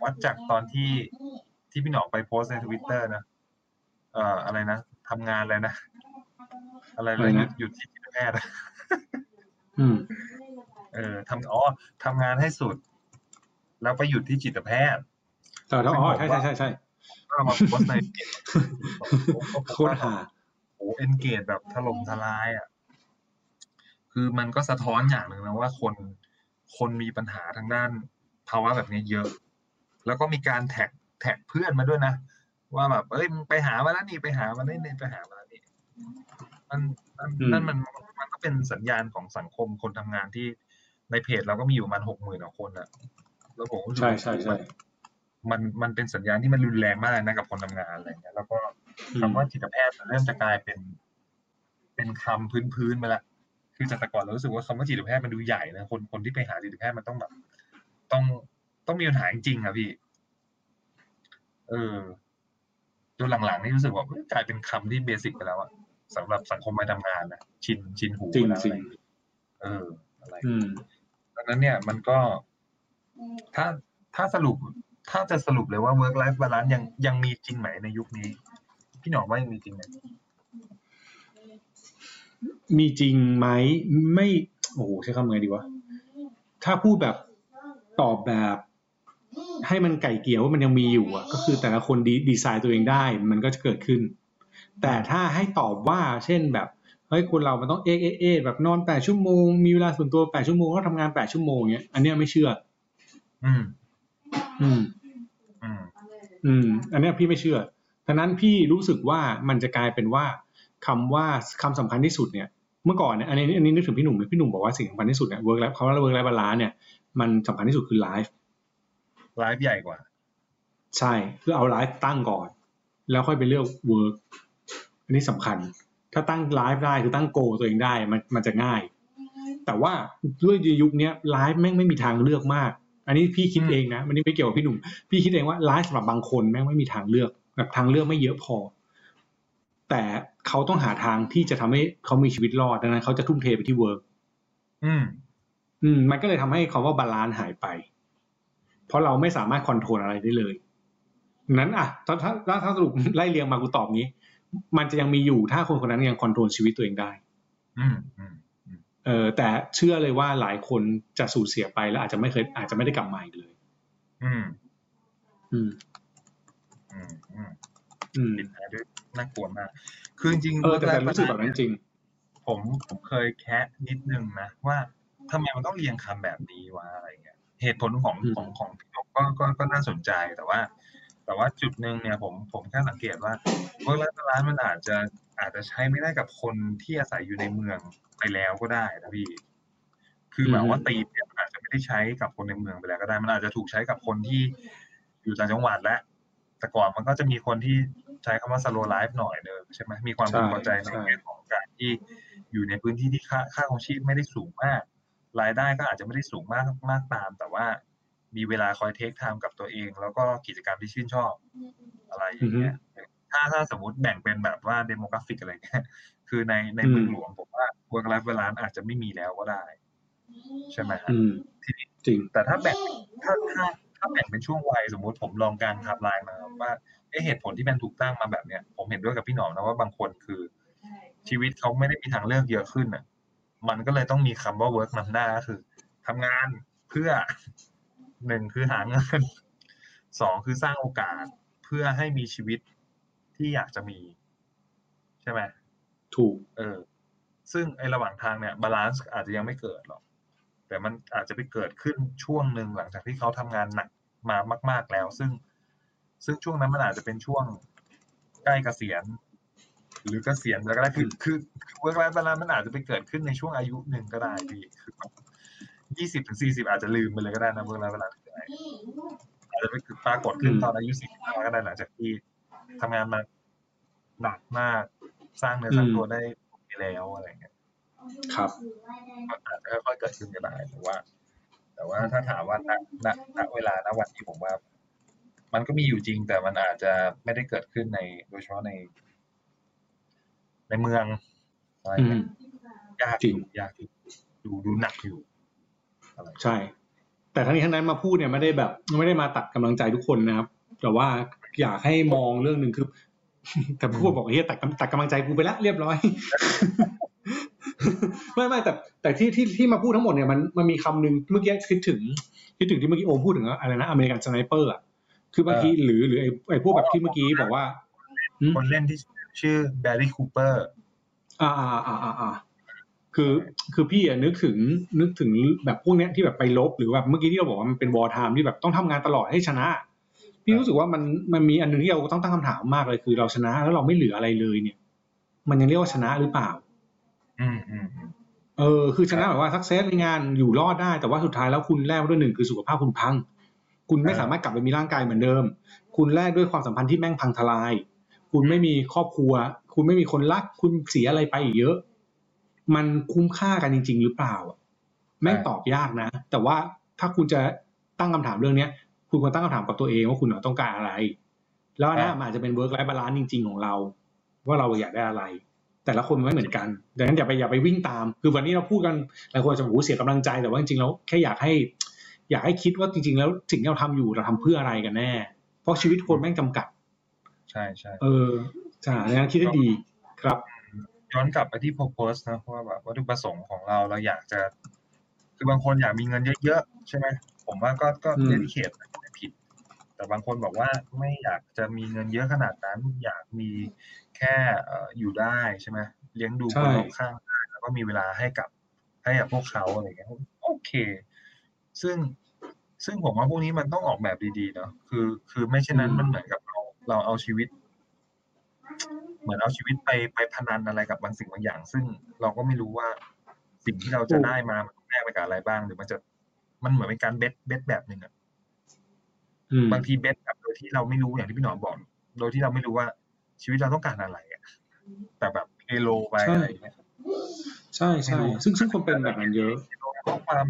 วัดจากตอนที่พี่หนอมไปโพสใน Twitter นะอะไรนะทำงานอะไรนะอะไรเลยหยุดที่แพทย์ทำงานให้สุดแล้วไปหยุดที่จิตแพทย์ใช่ก็มาโพสในโคตรหาโอ้เอนเกจแบบถล่มทลายอ่ะคือมันก็สะท้อนอย่างหนึ่งนะว่าคนมีปัญหาทางด้านภาวะแบบนี้เยอะแล้วก็มีการแท็กเพื่อนมาด้วยนะว่าแบบเอ้ยไปหามาแล้วนี่ไปหามาแล้วนี่มันก็เป็นสัญญาณของสังคมคนทำงานที่ในเพจเราก็มีอยู่มัน 60,000 กว่าคนอะแล้วผมใช่มันเป็นสัญญาณที่มันรุนแรงมากนะกับคนทำงานอะไรเงี้ยแล้วก็คำว่าจิตแพทย์เริ่มจะกลายเป็นคำพื้นๆมาละคือแต่ก่อนเรารู้สึกว่าคำว่าจิตแพทย์มันดูใหญ่นะคนที่ไปหาจิตแพทย์มันต้องแบบต้องมีปัญหาจริงๆอะพี่จนหลังๆนี่รู้สึกว่ากลายเป็นคำที่เบสิกไปแล้วอะสำหรับสังคมการทำงานนะชินหูไปแล้วอะไรอะไรดังนั้นเนี่ยมันก็ถ้าจะสรุปเลยว่า work life balance ยังมีจริงไหมในยุคนี้พี่หนอมว่ายังมีจริงไหมมีจริงไหมไม่โอ้โหใช้คำไงดีวะถ้าพูดแบบตอบแบบให้มันไก่เกี่ยวว่ามันยังมีอยู่อ่ะก็คือแต่ละคนดีไซน์ตัวเองได้มันก็จะเกิดขึ้นแต่ถ้าให้ตอบว่าเช่นแบบเฮ้ยคนเรามันต้องแบบนอน8ชั่วโมงมีเวลาส่วนตัว8ชั่วโมงแล้วทำงาน8ชั่วโมงเงี้ยอันเนี้ยไม่เชื่ออันนี้พี่ไม่เชื่อดังนั้นพี่รู้สึกว่ามันจะกลายเป็นว่าคำสำคัญที่สุดเนี่ยเมื่อก่อนเนี่ยอันนี้นึกถึงพี่หนุ่มเลยพี่หนุ่มบอกว่าสิ่งสำคัญที่สุดเนี่ยเวิร์คไลฟ์เขาเรียกเวิร์คไลฟ์บาลานซ์เนี่ยมันสำคัญที่สุดคือไลฟ์ใหญ่กว่าใช่คือเอาไลฟ์ตั้งก่อนแล้วค่อยไปเลือกเวิร์คอันนี้สำคัญถ้าตั้งไลฟ์ได้คือตั้งโกตัวเองได้มันจะง่ายแต่ว่าด้วยยุคนี้ไลฟ์แม่งไม่มีทางเลือกมากอันนี้พี่คิดเองนะมันนี่ไม่เกี่ยวกับพี่หนุ่มพี่คิดเองว่าไลฟ์สำหรับบางคนแม่งไม่มีทางเลือกแบบทางเลือกไม่เยอะพอแต่เขาต้องหาทางที่จะทำให้เขามีชีวิตรอดดังนั้นเขาจะทุ่มเทไปที่เวิร์คมันก็เลยทำให้คำว่าบาลานซ์หายไปเพราะเราไม่สามารถคอนโทรลอะไรได้เลยนั้นอ่ะถ้าสรุปไล่เรียงมากูตอบงี้ มันจะยังมีอยู่ถ้าคนคนนั้นยังคอนโทรลชีวิตตัวเองได้แต่เชื่อเลยว่าหลายคนจะสูญเสียไปแล้วอาจจะไม่ได้กลับมาอีกเลยน่ากลัวมากคือจริงแต่รู้สึกแบบนั้นจริงผมเคยแคะนิดนึงนะว่าทำไมมันต้องเรียงคำแบบนี้วะอะไรเงี้ยเหตุผลของพี่นกก็น่าสนใจแต่ว่าจุดนึงเนี่ยผมแค่สังเกตว่าเวลาร้านมันอาจจะใช้ไม่ได้กับคนที่อาศัยอยู่ในเมืองไปแล้วก็ได้นะพี่คือหมายว่าตีเนี่ยมันอาจจะไม่ได้ใช้กับคนในเมืองไปแล้วก็ได้มันอาจจะถูกใช้กับคนที่อยู่ต่างจังหวัดและแต่ก่อนมันก็จะมีคนที่ใช้คำว่า slow life หน่อยนึงใช่ไหมมีความพึงพอใจในเรื่องของการที่อยู่ในพื้นที่ที่ค่าของชีพไม่ได้สูงมากรายได้ก็อาจจะไม่ได้สูงมากตามแต่ว่ามีเวลาคอยเทคไทม์กับตัวเองแล้วก็กิจกรรมที่ชื่นชอบอะไรอย่างเงี้ยถ้าสมมุติแบ่งเป็นแบบว่าเดโมกราฟิกอะไรเงี้ยคือในเมืองหลวงผมว่า work life balance อาจจะไม่มีแล้วก็ได้ใช่ไหมครับจริงแต่ถ้าแบ่งถ้าแบ่งเป็นช่วงวัยสมมุติผมลองการทำลายมาว่าเหตุผลที่มันถูกตั้งมาแบบเนี้ยผมเห็นด้วยกับพี่หนอมนะว่าบางคนคือชีวิตเขาไม่ได้มีทางเลือกเยอะขึ้นอ่ะมันก็เลยต้องมีคำว่า work นำหน้าก็คือทำงานเพื่อ1คือหาเงิน2คือสร้างโอกาสเพื่อให้มีชีวิตที่อยากจะมีใช่ไหมถูกซึ่งไอ้ระหว่างทางเนี่ยบาลานซ์อาจจะยังไม่เกิดหรอกแต่มันอาจจะไปเกิดขึ้นช่วงนึงหลังจากที่เขาทำงานหนักมามากๆแล้วซึ่งช่วงนั้นมันอาจจะเป็นช่วงใกล้เกษียณหรือเกษียณแล้วก็ได้คือเวิร์คไลฟ์บาลานซ์มันอาจจะไปเกิดขึ้นในช่วงอายุหนึ่งก็ได้พี่คือ20-40อาจจะลืมไปเลยก็ได้นะเวิร์คไลฟ์บาลานซ์อาจจะไปปรากฏขึ้นตอนอายุ40ก็ได้หลังจากที่ทำงานมาหนักมากสร้างเนื้อสร้างตัวได้ไปแล้วอะไรเงี้ยครับอาจจะค่อยๆเกิดขึ้นก็ได้แต่ว่าถ้าถามว่าณเวลาณวันที่ผมว่ามันก็มีอยู่จริงแต่มันอาจจะไม่ได้เกิดขึ้นในโดยเฉพาะในเมืองอะไรเงี้ยยากอยู่ดูหนักอยู่ใช่แต่ทั้งนี้ทั้งนั้นมาพูดเนี่ยไม่ได้มาตัดกำลังใจทุกคนนะครับแต่ว่าอยากให้มองเรื่องนึงคือแต่พูดบอกเฮ้ยตัดกำลังใจกูไปละเรียบร้อยไม่แต่ที่มาพูดทั้งหมดเนี่ยมันมีคำหนึ่งเมื่อกี้คิดถึงที่เมื่อกี้โอมพูดถึงอะไรนะอเมริกันสไนเปอร์อ่ะคือบางทีหรือไอ้พวกแบบที่เมื่อกี้บอกว่าคนเล่นที่ชื่อแบร์รี่คูเปอร์คือพี่นึกถึงแบบพวกเนี้ยที่แบบไปลบหรือแบบเมื่อกี้ที่เราบอกว่ามันเป็นวอร์ไทม์ที่แบบต้องทำงานตลอดให้ชนะพี่รู้สึกว่ามันมีอันนึงที่เราต้องตั้งคำถามมากเลยคือเราชนะแล้วเราไม่เหลืออะไรเลยเนี่ยมันยังเรียกว่าชนะหรือเปล่าคือชนะแบบว่าสักเซสในงานอยู่รอดได้แต่ว่าสุดท้ายแล้วคุณแลกด้วยหนึ่งคือสุขภาพคุณพังคุณไม่สามารถกลับไปมีร่างกายเหมือนเดิมคุณแลกด้วยความสัมพันธ์ที่แม่งพังทลายคุณไม่มีครอบครัวคุณไม่มีคนรักคุณเสียอะไรไปอีกเยอะมันคุ้มค่ากันจริงๆหรือเปล่าแม่งตอบยากนะแต่ว่าถ้าคุณจะตั้งคำถามเรื่องนี้คุณควรตั้งคำถามกับตัวเองว่าคุณต้องการอะไรแล้วนะมันอาจจะเป็นเวิร์คไลฟ์บาลานซ์จริงๆของเราว่าเราอยากได้อะไรแต่ละคนไม่เหมือนกันดังนั้นอย่าไปวิ่งตามคือวันนี้เราพูดกันหลายคนจะบอกว่าเสียกำลังใจแต่ว่าจริงๆแล้วแค่อยากให้คิดว่าจริงๆแล้วสิ่งที่เราทำอยู่เราทำเพื่ออะไรกันแน่เพราะชีวิตคนแม่งจำกัดใช่ใช่ใช่ดังนั้นคิดได้ดีครับย้อนกลับไปที่ purpose นะว่าแบบวัตถุประสงค์ของเราอยากจะคือบางคนอยากมีเงินเยอะๆใช่ไหมผมว่าก็ dedicate ไม่ผิดแต่บางคนบอกว่าไม่อยากจะมีเงินเยอะขนาดนั้นอยากมีแค่อยู่ได้ใช่ไหมเลี้ยงดูคนรอบข้างแล้วก็มีเวลาให้กับพวกเขาอะไรอย่างเงี้ยโอเคซึ่งผมว่าพวกนี้มันต้องออกแบบดีๆเนาะคือไม่เช่นนั้นมันเหมือนกับเราเอาชีวิตเหมือนเอาชีวิตไปพนันอะไรกับบางสิ่งบางอย่างซึ่งเราก็ไม่รู้ว่าสิ่งที่เราจะได้มามันแลกไปกับอะไรบ้างหรือมันเหมือนเป็นการเบ็ดแบบนึงอ่ะบางทีเบ็ดแบบโดยที่เราไม่รู้อย่างที่พี่หนอมบอกโดยที่เราไม่รู้ว่าชีวิตเราต้องการอะไรอ่ะแต่แบบเอโลไปอะไรอย่างเงี้ยใช่ใช่ซึ่งคนเป็นแบบนั้นเยอะความ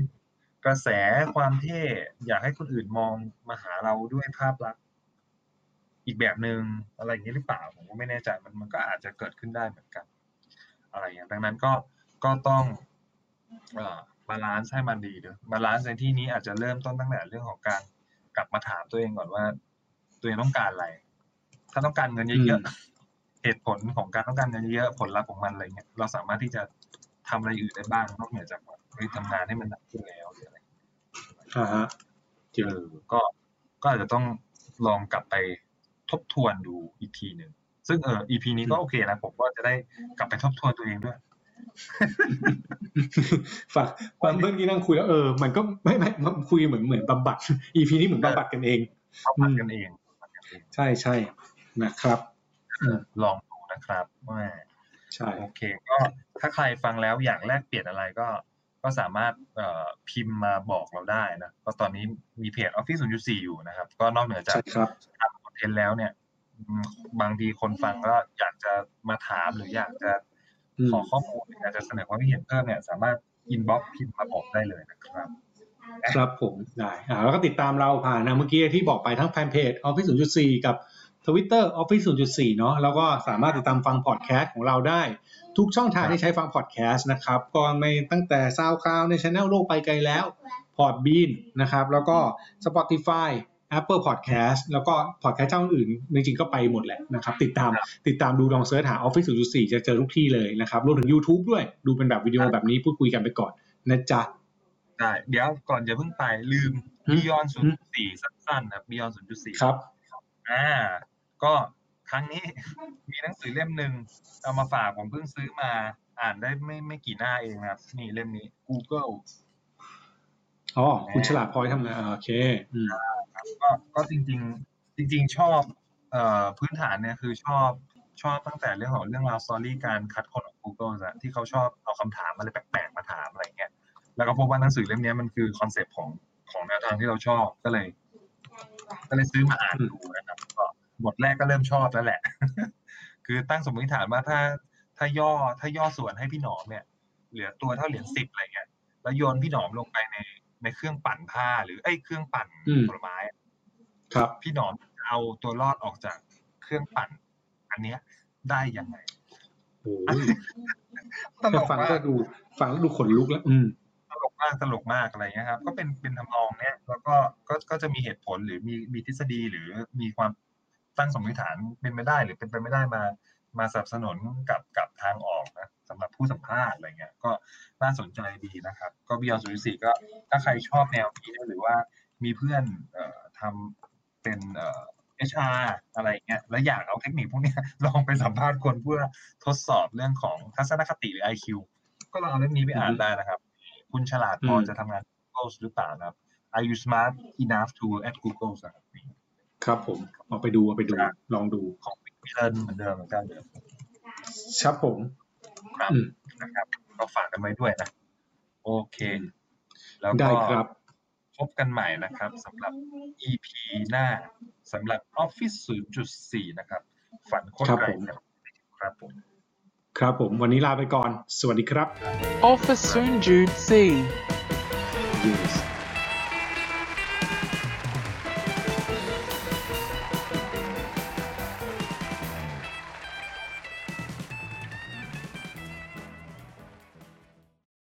กระแสความเท่อยากให้คนอื่นมองมาหาเราด้วยภาพลักษณ์อีกแบบนึงอะไรอย่างนี้หรือเปล่าผมก็ไม่แน่ใจมันก็อาจจะเกิดขึ้นได้เหมือนกันอะไรอย่างนี้ดังนั้นก็ต้องบาลานซ์ให้มันดีด้วยบาลานซ์ในที่นี้อาจจะเริ่มต้นตั้งแต่เรื่องของการกลับมาถามตัวเองก่อนว่าตัวเองต้องการอะไรถ้าต้องการเงินเยอะๆ เหตุผลของการต้องการเงินเยอะผลลัพธ์ของมันอะไรเงี้ยเราสามารถที่จะทำอะไรอื่นได้บ้างนอกเหนือจากการทำงานให้มันหนักขึ้นแล้วหรืออะไรฮะก็อาจจะต้องลองกลับไปทบทวนดูอีกทีนึงซึ่งEP นี้ก็โอเคนะผมก็จะได้กลับไปทบทวนตัวเองด้วยฝากฟังเรื่องนี้นั่งคุยแล้วมันก็ไม่คุยเหมือนบำบัด EP นี้เหมือนบำบัดกันเองใช่ๆนะครับลองดูนะครับว่าใช่โอเคก็ถ้าใครฟังแล้วอยากแลกเปลี่ยนอะไรก็สามารถพิมพ์มาบอกเราได้นะก็ตอนนี้มีเพจ Office 0.4 อยู่นะครับก็นอกเหนือจากทำคอนเทนต์แล้วเนี่ยบางทีคนฟังก็อยากจะมาถามหรืออยากจะขอข้อมูลอยากจะเสนอความคิดเห็นเพิ่มเนี่ยสามารถ inbox พิมพ์มาบอกได้เลยนะครับครับผมได้แล้วก็ติดตามเราผ่านนะเมื่อกี้ที่บอกไปทั้งแฟนเพจ Office 0.4 กับ Twitter Office 0.4 เนาะแล้วก็สามารถติดตามฟังพอดแคสต์ของเราได้ทุกช่องทางที่ใช้ฟังพอดแคสต์นะครับก็ไม่ตั้งแต่ SoundCloud ใน Channel โลกไปไกลแล้ว Podbean นะครับแล้วก็ Spotify Apple Podcast แล้วก็ Podcast เจ้าอื่นจริงๆก็ไปหมดแหละนะครับติดตามดูลองเสิร์ชหา Office 0.4 จะเจอทุกที่เลยนะครับรวมถึง YouTube ด้วยดูเป็นแบบวิดีโอแบบนี้พูดคุยกันไปก่อนนะจ๊ะได้เดี๋ยวก่อนจะเพิ่งไปลืม Beyond 0.4 สั้นๆนะ Beyond 0.4 ครับก็ครั้งนี้มีหนังสือเล่มนึงเอามาฝากผมเพิ่งซื้อมาอ่านได้ไม่กี่หน้าเองครับนี่เล่มนี้ Google อ๋อคุณฉลาดพลอยทำงานโอเคก็จริงชอบพื้นฐานเนี่ยคือชอบตั้งแต่เรื่องราวสตอรี่การคัดคนของ Google นะที่เขาชอบเอาคำถามอะไรแปลกๆมาถามอะไรเงี้ยแล้วก็พบว่าหนังสือเล่มนี้มันคือคอนเซ็ปต์ของแนวทางที่เราชอบก็เลยซื้อมาอ่านดูนะครับก็บทแรกก็เริ่มชอบแล้วแหละคือตั้งสมมติฐานว่าถ้าย่อส่วนให้พี่หนอมเนี่ยเหลือตัวเท่าเหรียญ10อะไรเงี้ยแล้วโยนพี่หนอมลงไปในเครื่องปั่นผ้าหรือเครื่องปั่นผลไม้ครับพี่หนอมเอาตัวรอดออกจากเครื่องปั่นอันเนี้ยได้ยังไงโอ้ยฟังแล้วดูขนลุกแล้วตลกมากอะไรเงี้ยครับก็เป็นทำนองเนี้ยแล้วก็จะมีเหตุผลหรือมีทฤษฎีหรือมีความตั้งสมมติฐานเป็นไปได้หรือเป็นไปไม่ได้มาสนับสนุนกับทางออกนะสำหรับผู้สัมภาษณ์อะไรเงี้ยก็น่าสนใจดีนะครับก็ Beyond 0.4 ก็ถ้าใครชอบแนวนี้หรือว่ามีเพื่อนทำเป็นHR อะไรเงี้ยแล้วอยากเอาเทคนิคพวกนี้ลองไปสัมภาษณ์คนเพื่อทดสอบเรื่องของทัศนคติหรือ IQ ก็ลองเอาเรื่องนี้ไปอ่านได้นะครับคุณฉลาดพอจะทำงาน Google หรือเปล่านะครับ Are you smart enough to work at Google ครับผมเอาไปดูลองดูของพี่เลินเหมือนเดิมกันครับผมครับนะครับก็ฝากกันไว้ด้วยนะโอเคแล้วก็พบกันใหม่นะครับสำหรับ EP หน้าสำหรับ Office 0.4 นะครับฝันโคตรไกลครับผมวันนี้ลาไปก่อนสวัสดีครับ Office 0.4